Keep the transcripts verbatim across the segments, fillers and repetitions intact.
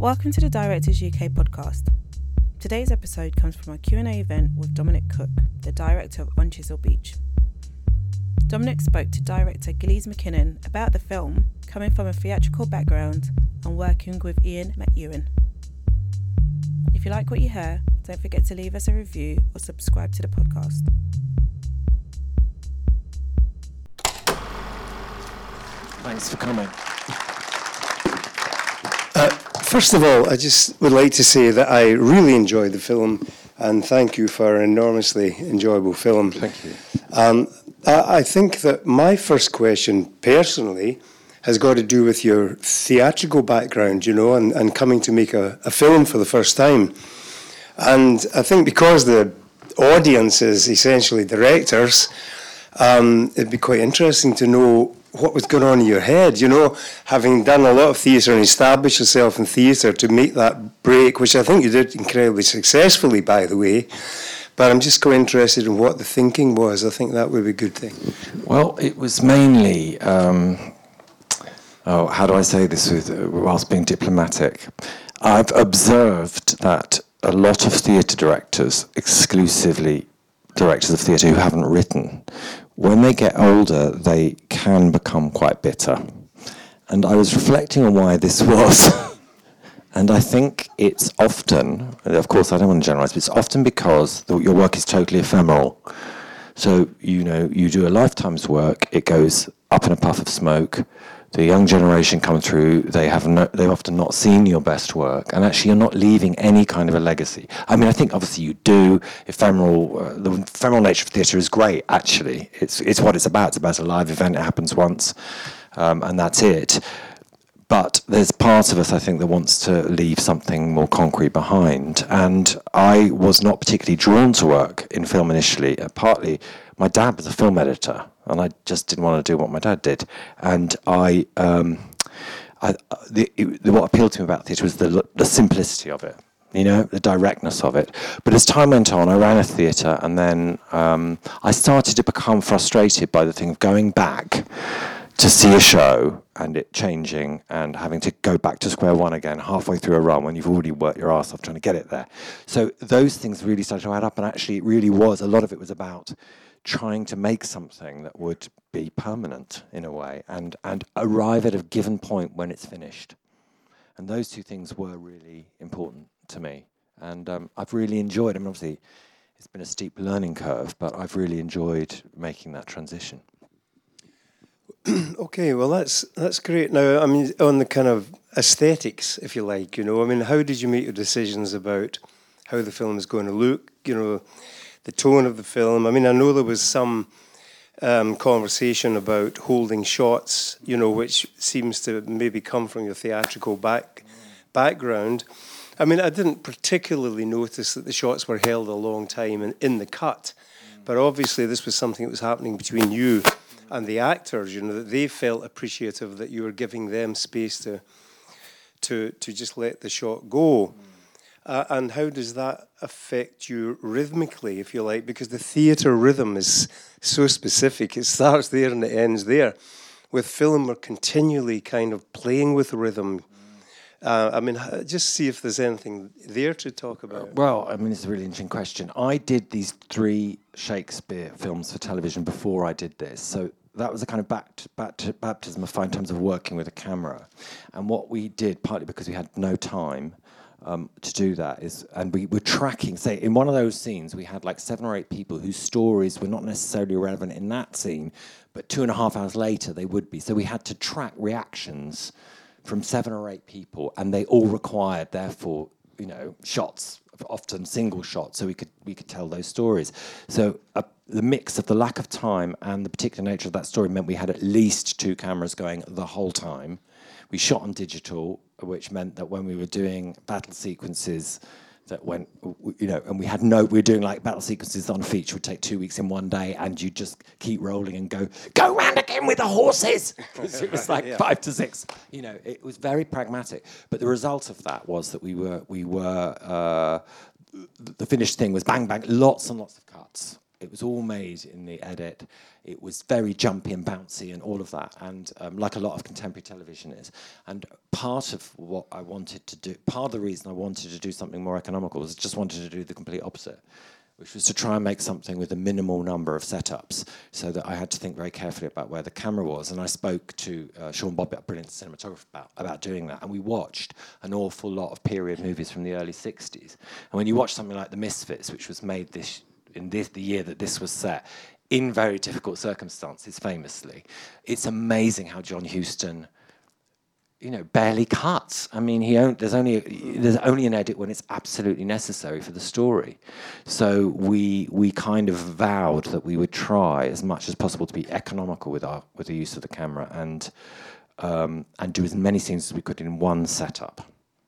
Welcome to the Directors U K podcast. Today's episode comes from our Q and A event with Dominic Cooke, the director of On Chesil Beach. Dominic spoke to director Gillies McKinnon about the film, coming from a theatrical background and working with Ian McEwan. If you like what you hear, don't forget to leave us a review or subscribe to the podcast. Thanks for coming. Uh, first of all, I just would like to say that I really enjoyed the film, and thank you for an enormously enjoyable film. Thank you. Um, I think that my first question, personally, has got to do with your theatrical background, you know, and, and coming to make a, a film for the first time. And I think because the audience is essentially directors, um, it'd be quite interesting to know what was going on in your head, you know, having done a lot of theatre and established yourself in theatre, to make that break, which I think you did incredibly successfully, by the way. But I'm just quite interested in what the thinking was. I think that would be a good thing. Well, it was mainly, um, oh, how do I say this with, uh, whilst being diplomatic? I've observed that a lot of theatre directors, exclusively directors of theatre who haven't written, when they get older, they can become quite bitter. And I was reflecting on why this was. And I think it's often, of course I don't want to generalise, but it's often because the, your work is totally ephemeral. So, you know, you do a lifetime's work, it goes up in a puff of smoke, the young generation come through, they have no, they've often not seen your best work, and actually you're not leaving any kind of a legacy. I mean, I think obviously you do, ephemeral, uh, the ephemeral nature of theatre is great, actually. It's it's what it's about, it's about a live event, it happens once, um, and that's it. But there's part of us, I think, that wants to leave something more concrete behind. And I was not particularly drawn to work in film initially. Partly, my dad was a film editor, and I just didn't want to do what my dad did. And I, um, I the, it, what appealed to me about theatre was the, the simplicity of it, you know, the directness of it. But as time went on, I ran a theatre, and then um, I started to become frustrated by the thing of going back to see a show and it changing and having to go back to square one again halfway through a run when you've already worked your arse off trying to get it there. So those things really started to add up, and actually it really was, a lot of it was about trying to make something that would be permanent in a way and, and arrive at a given point when it's finished. And those two things were really important to me. And um, I've really enjoyed, I mean obviously it's been a steep learning curve, but I've really enjoyed making that transition. Okay, well, that's that's great. Now, I mean, on the kind of aesthetics, if you like, you know, I mean, how did you make your decisions about how the film is going to look, you know, the tone of the film? I mean, I know there was some um, conversation about holding shots, you know, which seems to maybe come from your theatrical back background. I mean, I didn't particularly notice that the shots were held a long time in, in the cut, but obviously this was something that was happening between you and the actors, you know, that they felt appreciative that you were giving them space to to to just let the shot go. Mm. Uh, and how does that affect you rhythmically, if you like? Because the theatre rhythm is so specific. It starts there and it ends there. With film, we're continually kind of playing with rhythm. Mm. Uh, I mean, just see if there's anything there to talk about. Well, I mean, it's a really interesting question. I did these three Shakespeare films for television before I did this. So that was a kind of baptism of fire in terms of working with a camera. And what we did, partly because we had no time um, to do that, is, and we were tracking, say, in one of those scenes, we had like seven or eight people whose stories were not necessarily relevant in that scene, but two and a half hours later they would be. So we had to track reactions from seven or eight people, and they all required, therefore, you know, shots, often single shots, so we could we could tell those stories. So uh, the mix of the lack of time and the particular nature of that story meant we had at least two cameras going the whole time. We shot on digital, which meant that when we were doing battle sequences that went, you know, and we had no, we were doing like battle sequences on a feature would take two weeks in one day, and you just keep rolling and go, go round again with the horses! Because it was like yeah. five to six, you know, it was very pragmatic. But the result of that was that we were, we were, uh, the finished thing was bang, bang, lots and lots of cuts. It was all made in the edit. It was very jumpy and bouncy and all of that, and um, like a lot of contemporary television is. And part of what I wanted to do, part of the reason I wanted to do something more economical was I just wanted to do the complete opposite, which was to try and make something with a minimal number of setups, so that I had to think very carefully about where the camera was. And I spoke to uh, Sean Bobbitt, a brilliant cinematographer, about, about doing that. And we watched an awful lot of period movies from the early sixties. And when you watch something like The Misfits, which was made this in this, the year that this was set, in very difficult circumstances, famously, it's amazing how John Huston, you know, barely cuts. I mean, he own, there's only there's only an edit when it's absolutely necessary for the story. So we we kind of vowed that we would try as much as possible to be economical with our with the use of the camera, and um, and do as many scenes as we could in one setup.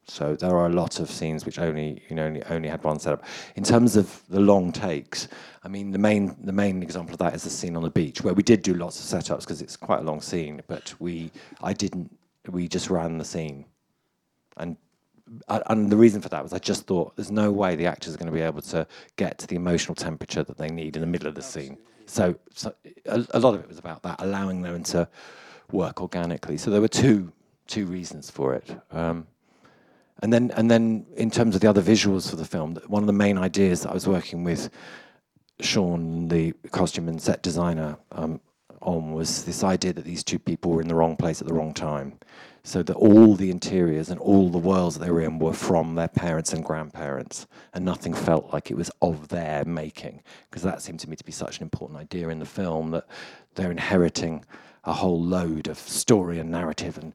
So there are a lot of scenes which only you know only, only had one setup. In terms of the long takes, I mean, the main the main example of that is the scene on the beach, where we did do lots of setups because it's quite a long scene, but we I didn't. We just ran the scene. And and the reason for that was I just thought, there's no way the actors are going to be able to get to the emotional temperature that they need in the middle of the scene. So, so a, a lot of it was about that, allowing them to work organically. So there were two two reasons for it. Um, and then and then in terms of the other visuals for the film, one of the main ideas that I was working with Sean, the costume and set designer, um, on was this idea that these two people were in the wrong place at the wrong time, so that all the interiors and all the worlds that they were in were from their parents and grandparents, and nothing felt like it was of their making, because that seemed to me to be such an important idea in the film, that they're inheriting a whole load of story and narrative and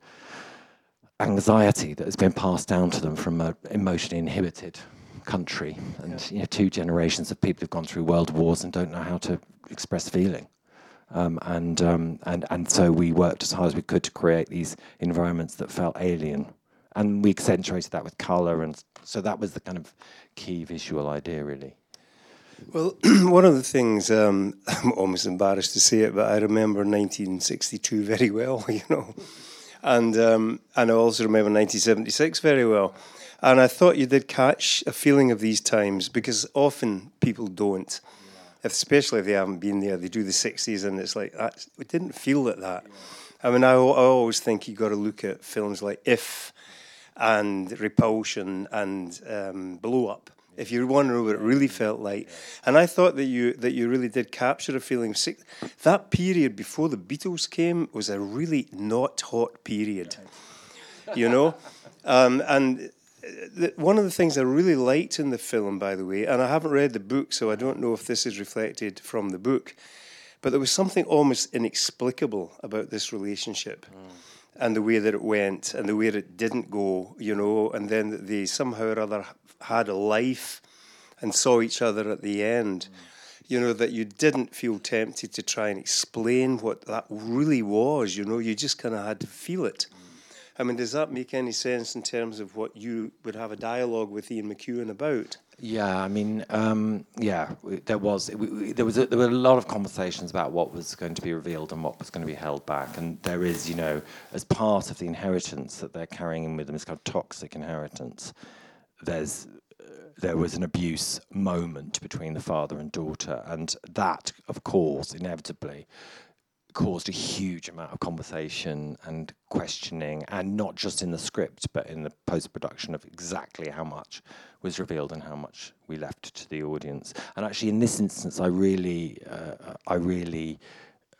anxiety that has been passed down to them from an emotionally inhibited country, and yeah. you know, two generations of people who've gone through world wars and don't know how to express feeling. Um, and um, and and so we worked as hard as we could to create these environments that felt alien, and we accentuated that with colour, and so that was the kind of key visual idea, really. Well, one of the things, um, I'm almost embarrassed to say it, but I remember nineteen sixty-two very well, you know, and um, and I also remember nineteen seventy-six very well, and I thought you did catch a feeling of these times, because often people don't. Especially if they haven't been there, they do the sixties, and it's like, that's, we didn't feel like that. I mean, I, I always think you've got to look at films like If and Repulsion and um, Blow Up, if you wonder what it really felt like. And I thought that you that you really did capture a feeling. That period before the Beatles came was a really not hot period, you know? Um, and... One of the things I really liked in the film, by the way, and I haven't read the book, so I don't know if this is reflected from the book, but there was something almost inexplicable about this relationship mm. and the way that it went and the way that it didn't go, you know, and then they somehow or other had a life and saw each other at the end, mm. you know, that you didn't feel tempted to try and explain what that really was, you know, you just kind of had to feel it. Mm. I mean, does that make any sense in terms of what you would have a dialogue with Ian McEwan about? Yeah, I mean, um, yeah, there was we, we, there was a, there were a lot of conversations about what was going to be revealed and what was going to be held back, and there is, you know, as part of the inheritance that they're carrying in with them, it's called toxic inheritance. There's uh, there was an abuse moment between the father and daughter, and that, of course, inevitably caused a huge amount of conversation and questioning, and not just in the script but in the post-production of exactly how much was revealed and how much we left to the audience. And actually in this instance I really uh, I really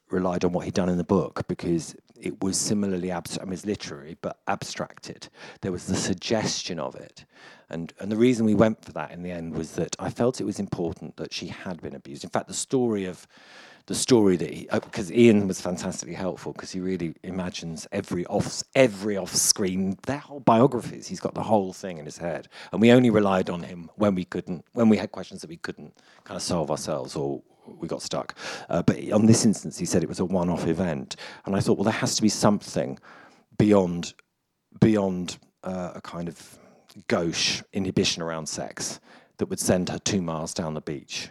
relied on what he'd done in the book, because it was similarly abstract. I mean, it's literary but abstracted. There was the suggestion of it, and and the reason we went for that in the end was that I felt it was important that she had been abused. In fact, the story of The story that he, because uh, Ian was fantastically helpful, because he really imagines every off every off-screen, their whole biographies. He's got the whole thing in his head, and we only relied on him when we couldn't, when we had questions that we couldn't kind of solve ourselves, or we got stuck. Uh, but on this instance, he said it was a one-off event, and I thought, well, there has to be something beyond beyond uh, a kind of gauche inhibition around sex that would send her two miles down the beach,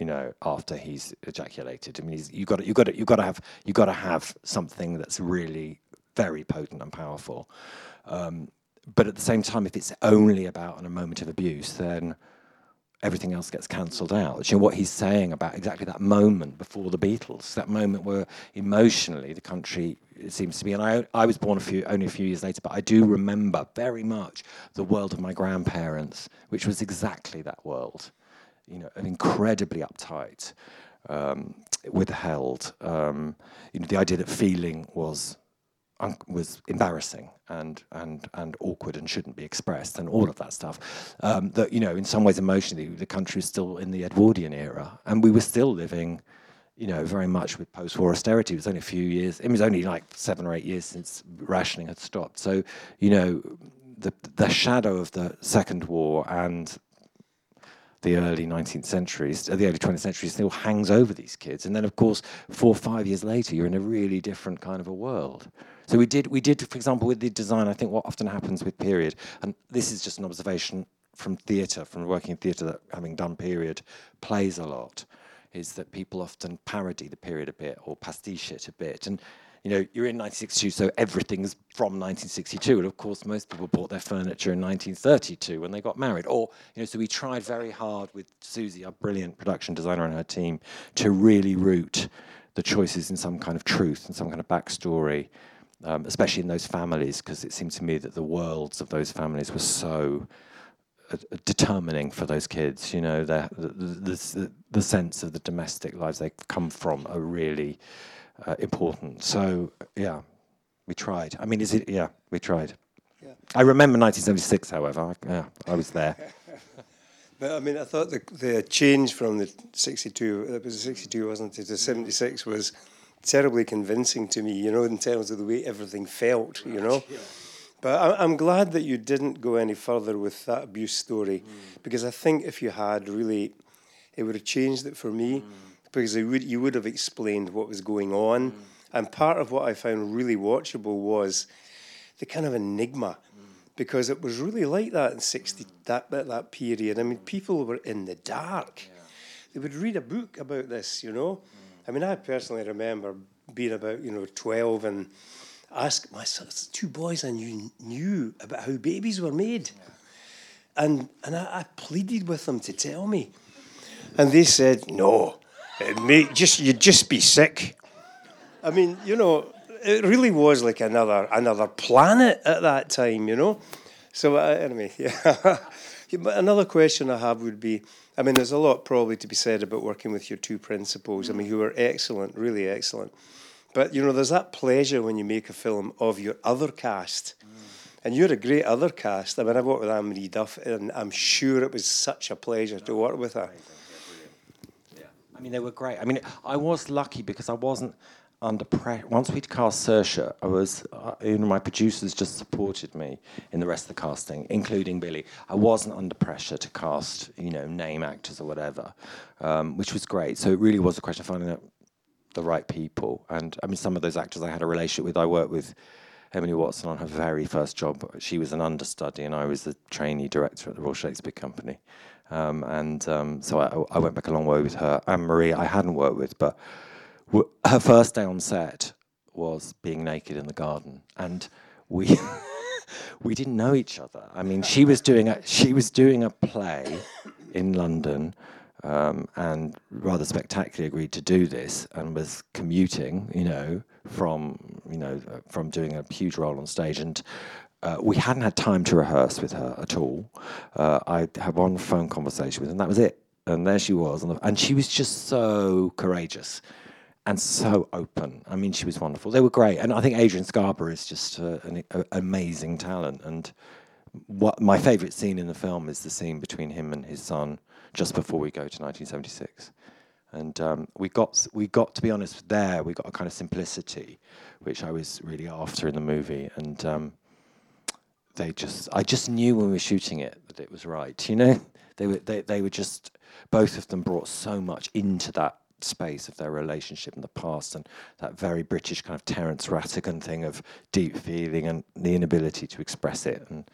you know, after he's ejaculated. I mean, he's, you got you got you got to have you got to have something that's really very potent and powerful. Um, but at the same time, if it's only about a moment of abuse, then everything else gets cancelled out. You know, what he's saying about exactly that moment before the Beatles, that moment where emotionally the country seems to be, and I I was born a few only a few years later, but I do remember very much the world of my grandparents, which was exactly that world, you know, incredibly uptight, um, withheld. Um, you know, the idea that feeling was un- was embarrassing and and and awkward and shouldn't be expressed, and all of that stuff. Um, that, you know, in some ways emotionally, the country was still in the Edwardian era, and we were still living, you know, very much with post-war austerity. It was only a few years. It was only like seven or eight years since rationing had stopped. So, you know, the the shadow of the Second War and the early nineteenth centuries, the early twentieth century still hangs over these kids. And then, of course, four or five years later, you're in a really different kind of a world. So we did, we did, for example, with the design, I think what often happens with period, and this is just an observation from theatre, from working in theatre, that having done period plays a lot, is that people often parody the period a bit or pastiche it a bit. And, you know, you're in nineteen sixty-two, so everything's from nineteen sixty-two. And, of course, most people bought their furniture in nineteen thirty-two when they got married. Or, you know, so we tried very hard with Susie, our brilliant production designer, and her team, to really root the choices in some kind of truth and some kind of backstory, um, especially in those families, because it seemed to me that the worlds of those families were so determining for those kids. You know, the the, the the sense of the domestic lives they come from are really uh, important. So yeah, we tried. I mean, is it? Yeah, we tried. Yeah. I remember nineteen seventy-six. However, I, yeah, I was there. But I mean, I thought the the change from the sixty-two, it was sixty-two, wasn't it, to seventy-six was terribly convincing to me. You know, in terms of the way everything felt. Right. You know. Yeah. But I'm glad that you didn't go any further with that abuse story, mm. because I think if you had, really, it would have changed it for me, mm. because it would, you would have explained what was going on. Mm. And part of what I found really watchable was the kind of enigma, mm. because it was really like that in sixty, mm. that, that that period. I mean, people were in the dark. Yeah. They would read a book about this, you know. Mm. I mean, I personally remember being about, you know, twelve and asked myself, two boys I knew knew about how babies were made. Yeah. And and I, I pleaded with them to tell me. And they said, no, it may just you'd just be sick. I mean, you know, it really was like another another planet at that time, you know. So uh, anyway, yeah. But another question I have would be, I mean, there's a lot probably to be said about working with your two principals, I mean, who are excellent, really excellent. But, you know, there's that pleasure when you make a film of your other cast. Mm. And you're a great other cast. I mean, I worked with Anne-Marie Duff, and I'm sure it was such a pleasure no, to work with her. Yeah, yeah. I mean, they were great. I mean, I was lucky because I wasn't under pressure. Once we'd cast Saoirse, I was, uh, you know, my producers just supported me in the rest of the casting, including Billy. I wasn't under pressure to cast, you know, name actors or whatever, um, which was great. So it really was a question of finding out the right people. And I mean, some of those actors I had a relationship with. I worked with Emily Watson on her very first job. She was an understudy and I was the trainee director at the Royal Shakespeare Company. Um, and um, so I, I went back a long way with her. Anne-Marie I hadn't worked with, but w- her first day on set was being naked in the garden. And we we didn't know each other. I mean, she was doing a, she was doing a play in London, Um, and rather spectacularly agreed to do this, and was commuting, you know, from you know from doing a huge role on stage, and uh, we hadn't had time to rehearse with her at all. Uh, I had one phone conversation with her, and that was it. And there she was, on the, and she was just so courageous and so open. I mean, she was wonderful. They were great, and I think Adrian Scarborough is just uh, an a, amazing talent. And what my favourite scene in the film is the scene between him and his son, just before we go to nineteen seventy-six. And um, we got, we got to be honest, there, we got a kind of simplicity, which I was really after in the movie. And um, they just, I just knew when we were shooting it that it was right, you know? They were, they, they were just, both of them brought so much into that space of their relationship in the past, and that very British kind of Terence Rattigan thing of deep feeling and the inability to express it. And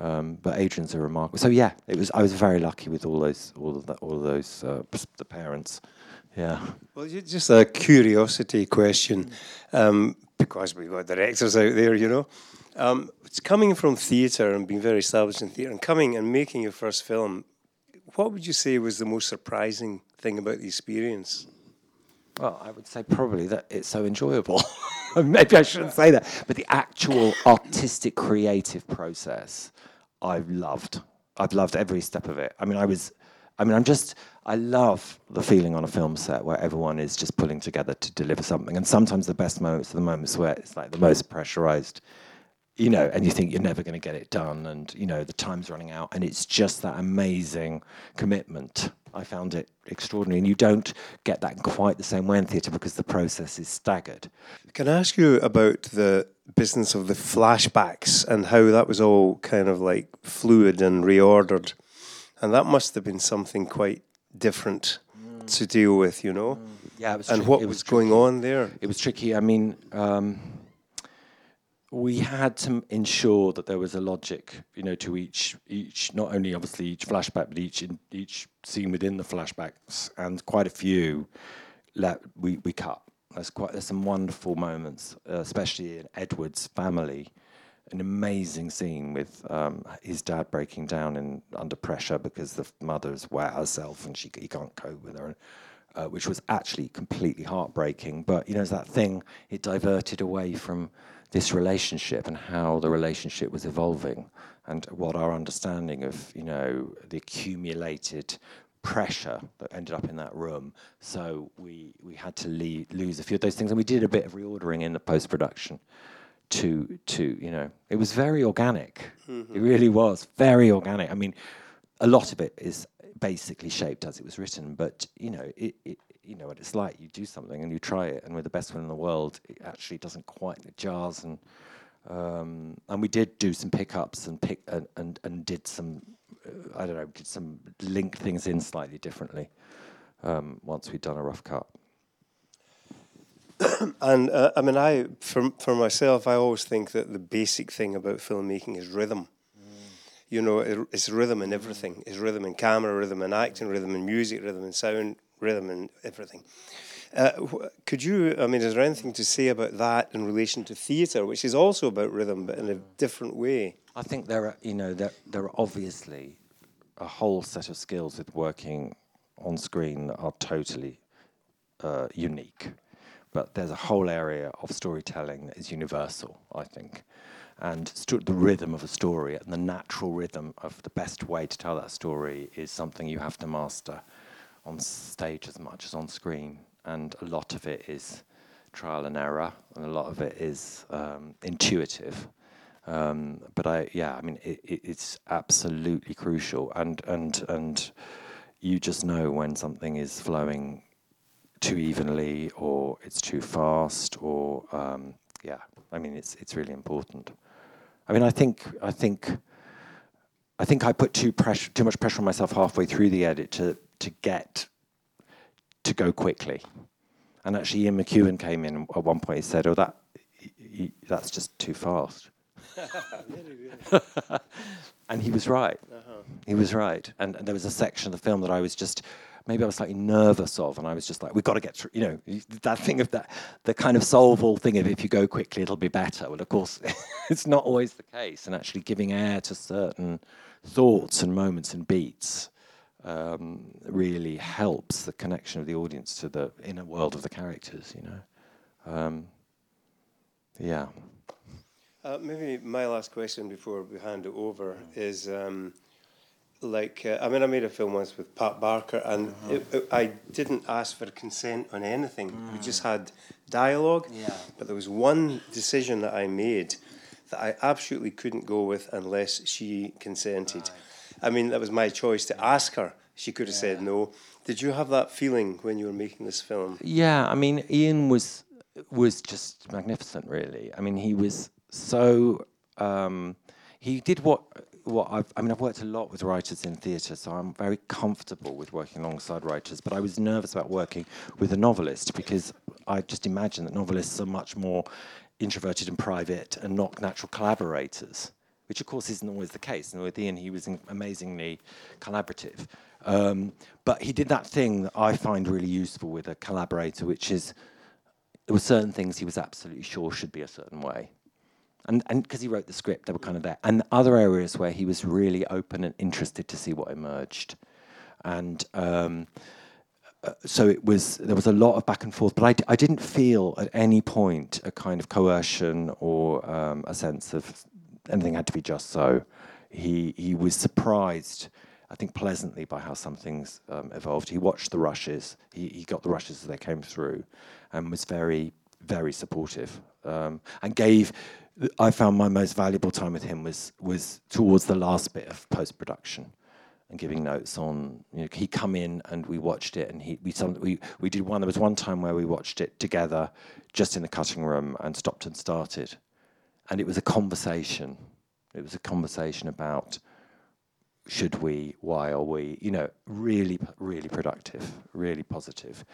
um, but Adrian's a remarkable. So yeah, it was. I was very lucky with all those, all of that, all of those uh, the parents. Yeah. Well, just a curiosity question, um, because we've got directors out there, you know. Um, it's coming from theatre and being very established in theatre, and coming and making your first film what would you say was the most surprising thing about the experience? Well, I would say probably that it's so enjoyable. Maybe I shouldn't say that. But the actual artistic, creative process, I've loved. I've loved every step of it. I mean, I was... I mean, I'm just... I love the feeling on a film set where everyone is just pulling together to deliver something. And sometimes the best moments are the moments where it's like the most pressurized, you know, and you think you're never going to get it done and, you know, the time's running out. And it's just that amazing commitment. I found it extraordinary. And you don't get that in quite the same way in theatre because the process is staggered. Can I ask you about the business of the flashbacks and how that was all kind of like fluid and reordered? And that must have been something quite different mm. to deal with, you know? Mm. Yeah, it was And tri- what was, was going on there? It was tricky. I mean, um, we had to ensure that there was a logic, you know, to each, each not only obviously each flashback, but each in, each scene within the flashbacks. And quite a few let, we, we cut. There's, quite, there's some wonderful moments, uh, especially in Edward's family. An amazing scene with um, his dad breaking down in under pressure because the mother's wet herself and she he can't cope with her, uh, which was actually completely heartbreaking. But you know, it's that thing, it diverted away from this relationship and how the relationship was evolving and what our understanding of, you know, the accumulated pressure that ended up in that room. So we we had to leave, lose a few of those things, and we did a bit of reordering in the post-production. To, to you know, it was very organic. Mm-hmm. It really was very organic. I mean, a lot of it is basically shaped as it was written, but you know, it, it you know what it's like. You do something and you try it, and with the best one in the world, it actually doesn't quite it jars. And um, and we did do some pickups and pick and and, and did some uh, I don't know, did some link things in slightly differently um, once we'd done a rough cut. And uh, I mean, I for for myself, I always think that the basic thing about filmmaking is rhythm. Mm. You know, it, it's rhythm in everything. Mm. It's rhythm in camera, rhythm in acting, rhythm in music, rhythm in sound, rhythm in everything. Uh, could you? I mean, is there anything to say about that in relation to theatre, which is also about rhythm, but in a different way? I think there are, you know, there there are obviously a whole set of skills with working on screen that are totally uh, unique. But there's a whole area of storytelling that is universal, I think. And st- the rhythm of a story and the natural rhythm of the best way to tell that story is something you have to master on stage as much as on screen. And a lot of it is trial and error, and a lot of it is um, intuitive. Um, but I, yeah, I mean, it, it, it's absolutely crucial. And, and, and you just know when something is flowing too evenly, or it's too fast, or um, yeah. I mean, it's it's really important. I mean, I think I think I think I put too pressure, too much pressure on myself halfway through the edit to to get to go quickly. And actually, Ian McEwan came in at one point. He said, "Oh, that he, that's just too fast." And he was right. Uh-huh. He was right. And, and there was a section of the film that I was just. Maybe I was slightly nervous of, and I was just like, we've got to get through, you know, that thing of that, the kind of solve-all thing of if you go quickly, it'll be better. Well, of course, it's not always the case, and actually giving air to certain thoughts and moments and beats um, really helps the connection of the audience to the inner world of the characters, you know. Um, yeah. Uh, maybe my last question before we hand it over is... Um, Like, uh, I mean, I made a film once with Pat Barker, and uh-huh. it, it, I didn't ask for consent on anything. Mm. We just had dialogue. Yeah. But there was one decision that I made that I absolutely couldn't go with unless she consented. Right. I mean, that was my choice to ask her. She could have yeah. said no. Did you have that feeling when you were making this film? Yeah, I mean, Ian was was just magnificent, really. I mean, he was so... Um, he did what... What I've, I mean, I've worked a lot with writers in theatre, so I'm very comfortable with working alongside writers, but I was nervous about working with a novelist because I just imagine that novelists are much more introverted and private and not natural collaborators, which, of course, isn't always the case. And with Ian, he was in- amazingly collaborative. Um, but he did that thing that I find really useful with a collaborator, which is there were certain things he was absolutely sure should be a certain way. And because he wrote the script, they were kind of there. And other areas where he was really open and interested to see what emerged. and um, uh, so it was. There was a lot of back and forth, but I, d- I didn't feel at any point a kind of coercion or um, a sense of anything had to be just so. He he was surprised, I think, pleasantly by how some things um, evolved. He watched the rushes. He he got the rushes as they came through, and was very very supportive um, and gave. I found my most valuable time with him was was towards the last bit of post production, and giving notes on. You know, he come in and we watched it, and he we some we we did one. There was one time where we watched it together, just in the cutting room, and stopped and started, and it was a conversation. It was a conversation about should we, why are we? You know, really, really productive, really positive,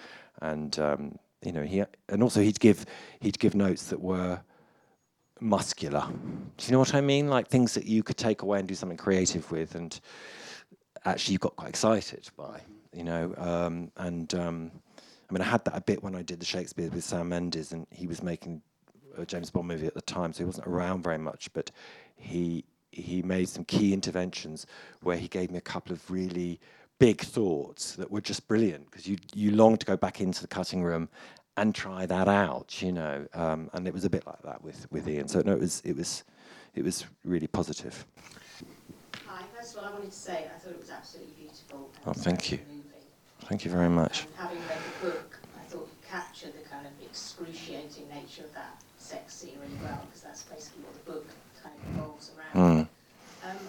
and um, you know he and also he'd give he'd give notes that were muscular. Do you know what I mean? Like things that you could take away and do something creative with, and actually you got quite excited by. You know, um, and um, I mean I had that a bit when I did the Shakespeare with Sam Mendes, and he was making a James Bond movie at the time, so he wasn't around very much, but. He he made some key interventions where he gave me a couple of really big thoughts that were just brilliant because you you longed to go back into the cutting room and try that out, you know. Um, and it was a bit like that with, with Ian. So no, it was it was it was really positive. Hi, first of all, I wanted to say I thought it was absolutely beautiful. Oh, thank you, movie. Thank you very much. And having read the book, I thought you captured the kind of excruciating nature of that sex scene really well because that's basically what the book. Involves around. Mm. Um,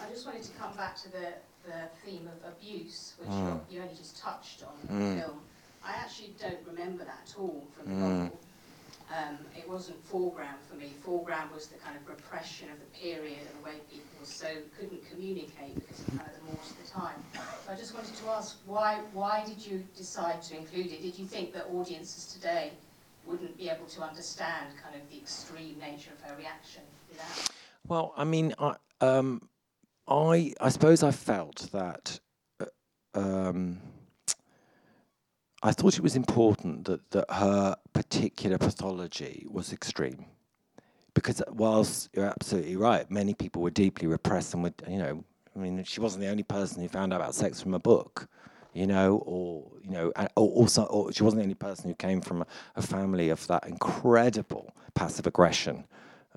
I just wanted to come back to the, the theme of abuse, which mm. you only just touched on mm. in the film. I actually don't remember that at all from the novel. Mm. Um, it wasn't foreground for me. Foreground was the kind of repression of the period and the way people so couldn't communicate because of kind of the mores of the time. So I just wanted to ask, why why did you decide to include it? Did you think that audiences today wouldn't be able to understand kind of the extreme nature of her reaction to that? Well, I mean, I, um, I, I suppose I felt that uh, um, I thought it was important that, that her particular pathology was extreme, because whilst you're absolutely right, many people were deeply repressed and would, you know, I mean, she wasn't the only person who found out about sex from a book, you know, or you know, or also, or she wasn't the only person who came from a, a family of that incredible passive aggression.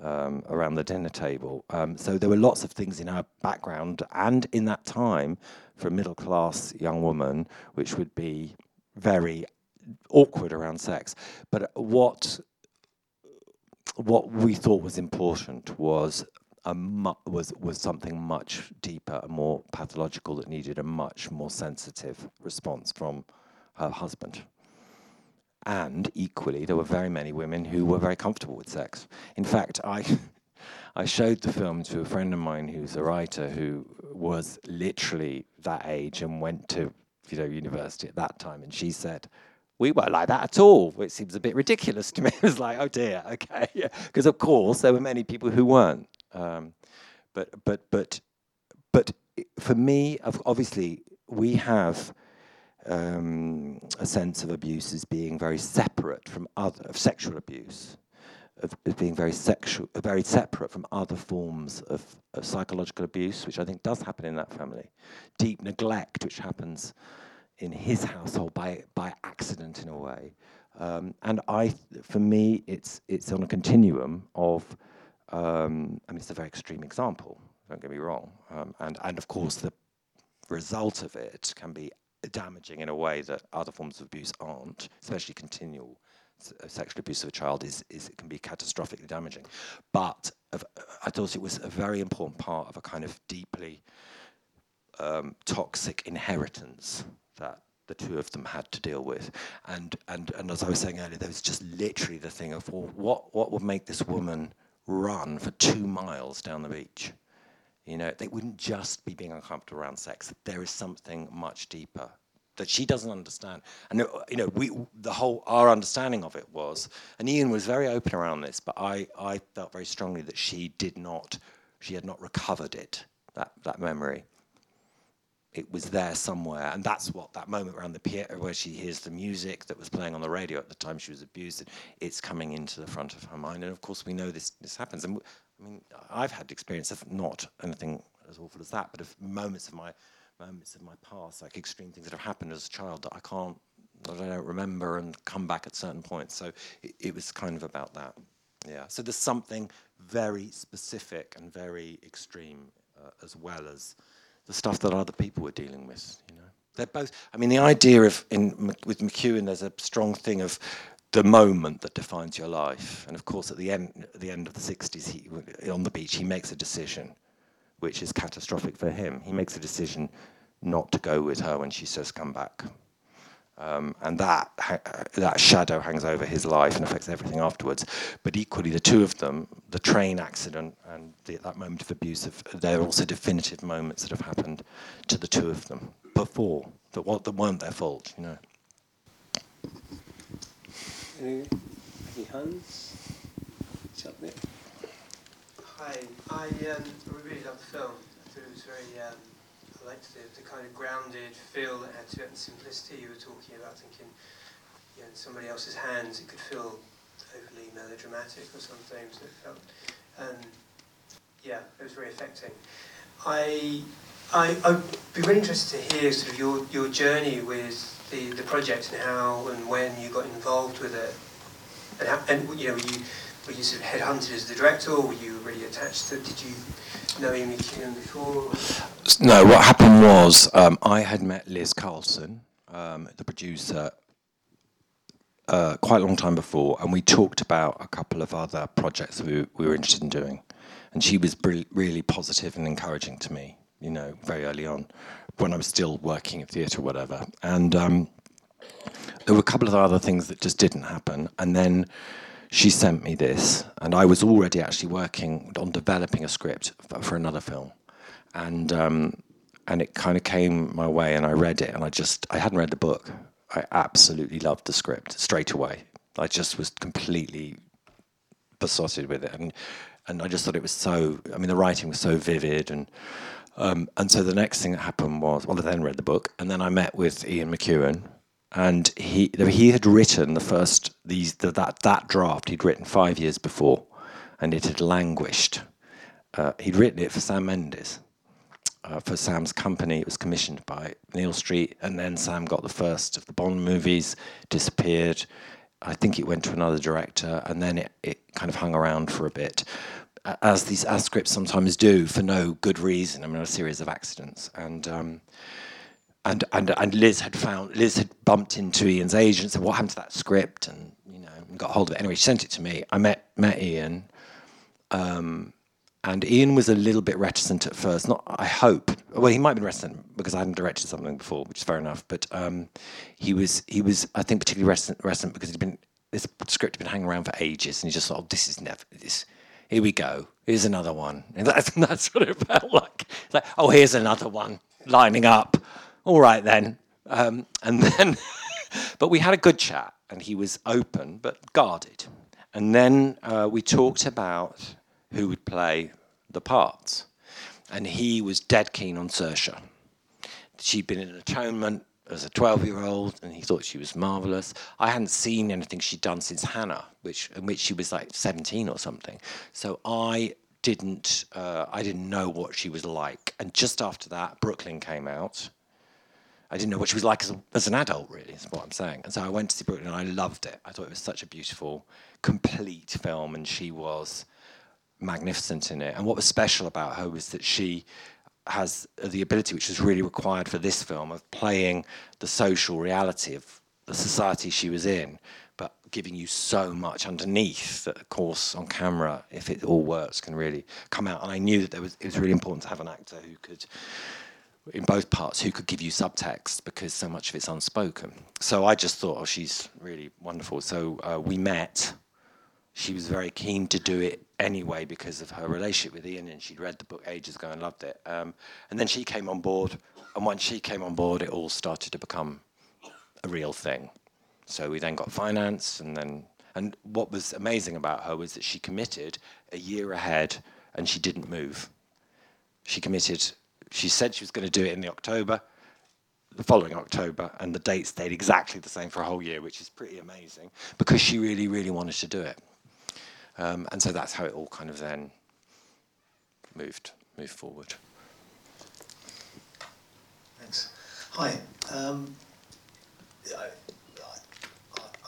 Um, around the dinner table. Um, so there were lots of things in her background and in that time for a middle-class young woman which would be very awkward around sex. But what what we thought was important was a mu- was was something much deeper and more pathological that needed a much more sensitive response from her husband. And equally, there were very many women who were very comfortable with sex. In fact, I I showed the film to a friend of mine who's a writer who was literally that age and went to, you know, university at that time, and she said, we weren't like that at all, which seems a bit ridiculous to me. It was like, oh dear, okay. Because of course, there were many people who weren't. Um, but, but, but, but for me, obviously, we have... Um, a sense of abuse as being very separate from other of sexual abuse, of, of being very sexual, very separate from other forms of, of psychological abuse, which I think does happen in that family. Deep neglect, which happens in his household by by accident in a way, um, and I, for me, it's it's on a continuum of. Um, I mean, it's a very extreme example. Don't get me wrong, um, and and of course the result of it can be. Damaging in a way that other forms of abuse aren't, especially continual s- sexual abuse of a child is, is it can be catastrophically damaging. But of, I thought it was a very important part of a kind of deeply um, toxic inheritance that the two of them had to deal with. And and and as I was saying earlier, there was just literally the thing of well, what what would make this woman run for two miles down the beach? You know, they wouldn't just be being uncomfortable around sex. There is something much deeper that she doesn't understand. And, you know, we the whole, our understanding of it was, and Ian was very open around this, but I, I felt very strongly that she did not, she had not recovered it, that, that memory. It was there somewhere, and that's what that moment around the pier where she hears the music that was playing on the radio at the time she was abused, it's coming into the front of her mind. And, of course, we know this, this happens. And w- I mean, I've had experience of not anything as awful as that, but of moments of my moments of my past, like extreme things that have happened as a child that I can't, that I don't remember and come back at certain points. So it, it was kind of about that. Yeah, so there's something very specific and very extreme uh, as well as the stuff that other people were dealing with, you know. They're both, I mean, the idea of, in with McEwan, there's a strong thing of the moment that defines your life. And of course, at the end at the end of the sixties, he, on the beach, he makes a decision, which is catastrophic for him. He makes a decision not to go with her when she says, come back. Um, and that ha- that shadow hangs over his life and affects everything afterwards. But equally, the two of them, the train accident and the, that moment of abuse, of, they're also definitive moments that have happened to the two of them before, that, that weren't their fault, you know. Any, any hands? What's up there? Hi, I um, really love the film. I thought it was very... Um, I liked the, the kind of grounded feel that had certain simplicity you were talking about, thinking, you know, in somebody else's hands it could feel overly melodramatic or something, so it felt, um, yeah, it was very affecting. I, I, I'd be really interested to hear sort of your, your journey with the, the project and how and when you got involved with it, and, how, and you know, were you, were you sort of headhunted as the director, or were you really attached to it? Did you know Ian McEwan before? No, what happened was um, I had met Liz Carlson, um, the producer, uh, quite a long time before, and we talked about a couple of other projects that we, we were interested in doing. And she was br- really positive and encouraging to me, you know, very early on, when I was still working in theatre or whatever. And um, there were a couple of other things that just didn't happen. And then she sent me this, and I was already actually working on developing a script for another film. And um, and it kind of came my way, and I read it, and I just, I hadn't read the book. I absolutely loved the script straight away. I just was completely besotted with it. And and I just thought it was so, I mean, the writing was so vivid. And um, and so the next thing that happened was, well, I then read the book, and then I met with Ian McEwan. And he he had written the first these the, that that draft he'd written five years before, and it had languished. Uh, he'd written it for Sam Mendes, uh, for Sam's company. It was commissioned by Neil Street, and then Sam got the first of the Bond movies, disappeared. I think it went to another director, and then it, it kind of hung around for a bit, as these as scripts sometimes do, for no good reason. I mean, a series of accidents and. Um, And, and and Liz had found Liz had bumped into Ian's agent and said, what happened to that script? And you know, got hold of it. Anyway, she sent it to me. I met met Ian. Um, and Ian was a little bit reticent at first. Not I hope. Well, he might have been reticent because I hadn't directed something before, which is fair enough. But um, he was he was I think particularly reticent, reticent because he'd been this script had been hanging around for ages, and he just thought, oh, this is never this. Here we go. Here's another one. And that's that's what it felt like. It's like, oh, here's another one lining up. All right then, um, and then, but we had a good chat, and he was open but guarded, and then uh, we talked about who would play the parts, and he was dead keen on Saoirse. She'd been in Atonement as a twelve-year-old, and he thought she was marvellous. I hadn't seen anything she'd done since Hannah, which in which she was like seventeen or something. So I didn't, uh, I didn't know what she was like, and just after that, Brooklyn came out. I didn't know what she was like as, a, as an adult, really, is what I'm saying. And so I went to see Brooklyn, and I loved it. I thought it was such a beautiful, complete film, and she was magnificent in it. And what was special about her was that she has the ability, which was really required for this film, of playing the social reality of the society she was in, but giving you so much underneath that, of course, on camera, if it all works, can really come out. And I knew that there was, it was really important to have an actor who could... in both parts, who could give you subtext, because so much of it's unspoken. So I just thought, oh, she's really wonderful. So uh, we met. She was very keen to do it anyway because of her relationship with Ian, and she'd read the book ages ago and loved it. Um, and then she came on board, and once she came on board, it all started to become a real thing. So we then got finance, and then... And what was amazing about her was that she committed a year ahead, and she didn't move. She committed... She said she was going to do it in the October, the following October, and the date stayed exactly the same for a whole year, which is pretty amazing, because she really, really wanted to do it. Um, and so that's how it all kind of then moved, moved forward. Hi. Um, I,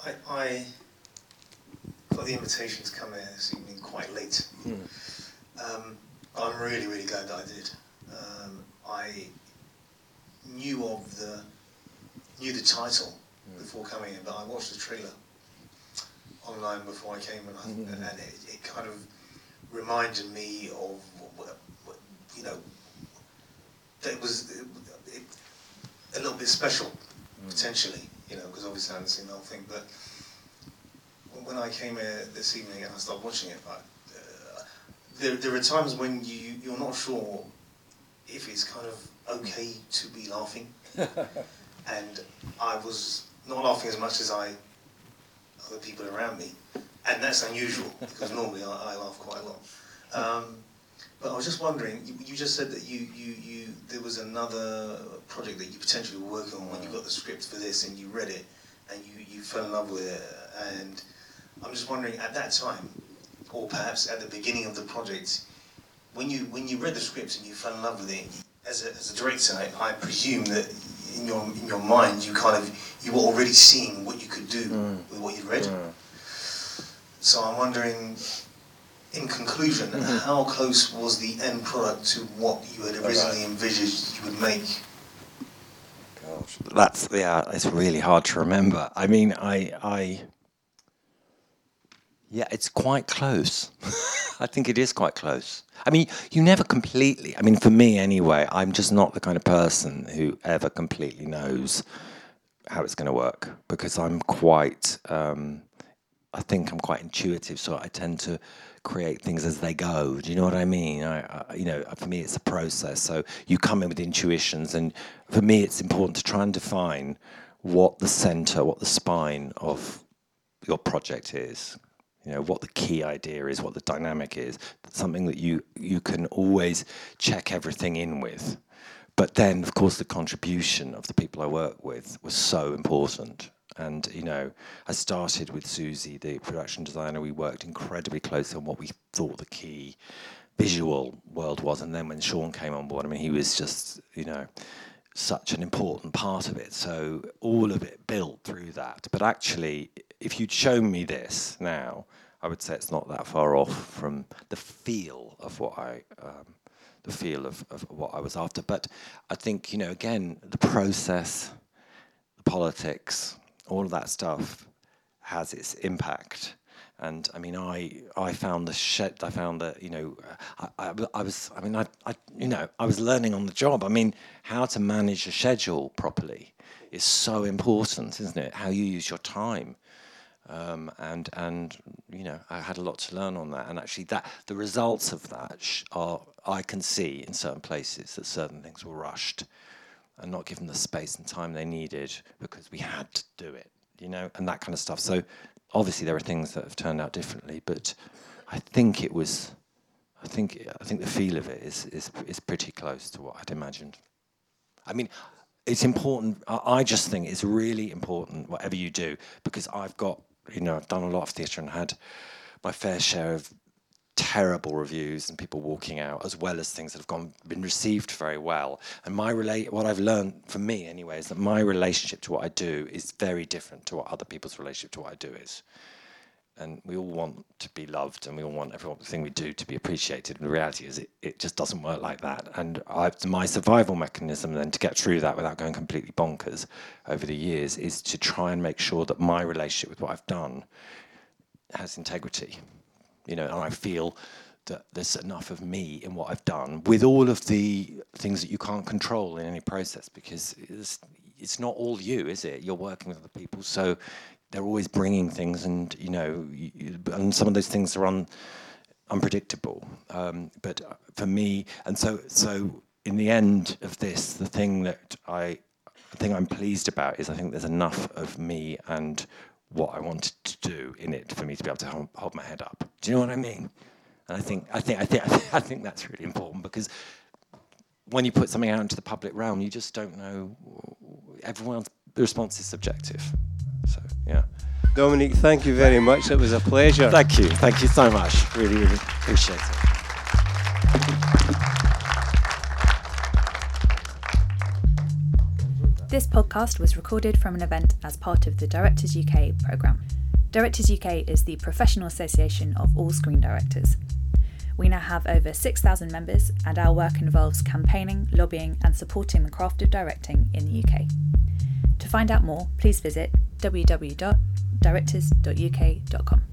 I, I got the invitation to come here this evening quite late. Mm. Um, I'm really, really glad that I did. Um, I knew of the knew the title mm. before coming in, but I watched the trailer online before I came, and, I, mm. and it, it kind of reminded me of what, what, you know, that it was it, it, a little bit special mm. potentially, you know, because obviously I haven't seen the whole thing. But when I came here this evening and I started watching it, I, uh, there there are times when you you're not sure if it's kind of okay to be laughing, and I was not laughing as much as I other people around me, and that's unusual because normally I, I laugh quite a lot. Um, but I was just wondering, you, you just said that you, you you there was another project that you potentially were working on when you got the script for this and you read it and you you fell in love with it, and I'm just wondering at that time, or perhaps at the beginning of the project, when you when you read the script and you fell in love with it. As a, as a director, I, I presume that in your in your mind you kind of you were already seeing what you could do mm. with what you read. Mm. So I'm wondering, in conclusion, mm-hmm. how close was the end product to what you had originally right. envisaged you would make? Gosh, that's yeah, it's really hard to remember. I mean, I I yeah, it's quite close. I think it is quite close. I mean, you never completely, I mean, for me anyway, I'm just not the kind of person who ever completely knows how it's going to work, because I'm quite, um, I think I'm quite intuitive, so I tend to create things as they go. Do you know what I mean? I, I, you know, for me, it's a process. So you come in with intuitions, and for me, it's important to try and define what the center, what the spine of your project is. You know, what the key idea is, what the dynamic is, something that you, you can always check everything in with. But then, of course, the contribution of the people I work with was so important. And, you know, I started with Susie, the production designer. We worked incredibly closely on what we thought the key visual world was. And then when Sean came on board, I mean, he was just, you know, such an important part of it. So all of it built through that. But actually, if you'd shown me this now, I would say it's not that far off from the feel of what I, um, the feel of, of what I was after. But I think, you know, again, the process, the politics, all of that stuff has its impact. And I mean, I I found the shed. I found that you know, I, I, I was. I mean, I, I you know, I was learning on the job. I mean, how to manage a schedule properly is so important, isn't it? How you use your time. Um, and and you know, I had a lot to learn on that, and actually that the results of that sh- are I can see in certain places that certain things were rushed and not given the space and time they needed because we had to do it, you know, and that kind of stuff. So obviously there are things that have turned out differently, but I think it was, I think I think the feel of it is is is pretty close to what I'd imagined. I mean. It's important. I just think it's really important, whatever you do, because I've got, you know, I've done a lot of theatre and had my fair share of terrible reviews and people walking out, as well as things that have gone been received very well. And my relate, what I've learned, for me anyway, is that my relationship to what I do is very different to what other people's relationship to what I do is. And we all want to be loved, and we all want everything we do to be appreciated. And the reality is, it, it just doesn't work like that. And I've, my survival mechanism then to get through that without going completely bonkers over the years is to try and make sure that my relationship with what I've done has integrity. You know, and I feel that there's enough of me in what I've done, with all of the things that you can't control in any process, because it's, it's not all you, is it? You're working with other people, so. They're always bringing things, and you know, you, and some of those things are un, unpredictable. Um, but for me, and so, so in the end of this, the thing that I, the thing I'm pleased about is I think there's enough of me and what I wanted to do in it for me to be able to hold, hold my head up. Do you know what I mean? And I think, I think, I think, I think that's really important, because when you put something out into the public realm, you just don't know. Everyone's response is subjective. So, yeah. Dominic, thank you very much. It was a pleasure. Thank you. Thank you so much. Really, really appreciate it. This podcast was recorded from an event as part of the Directors U K programme. Directors U K is the professional association of all screen directors. We now have over six thousand members, and our work involves campaigning, lobbying and supporting the craft of directing in the U K. To find out more, please visit w w w dot directors dot u k dot com.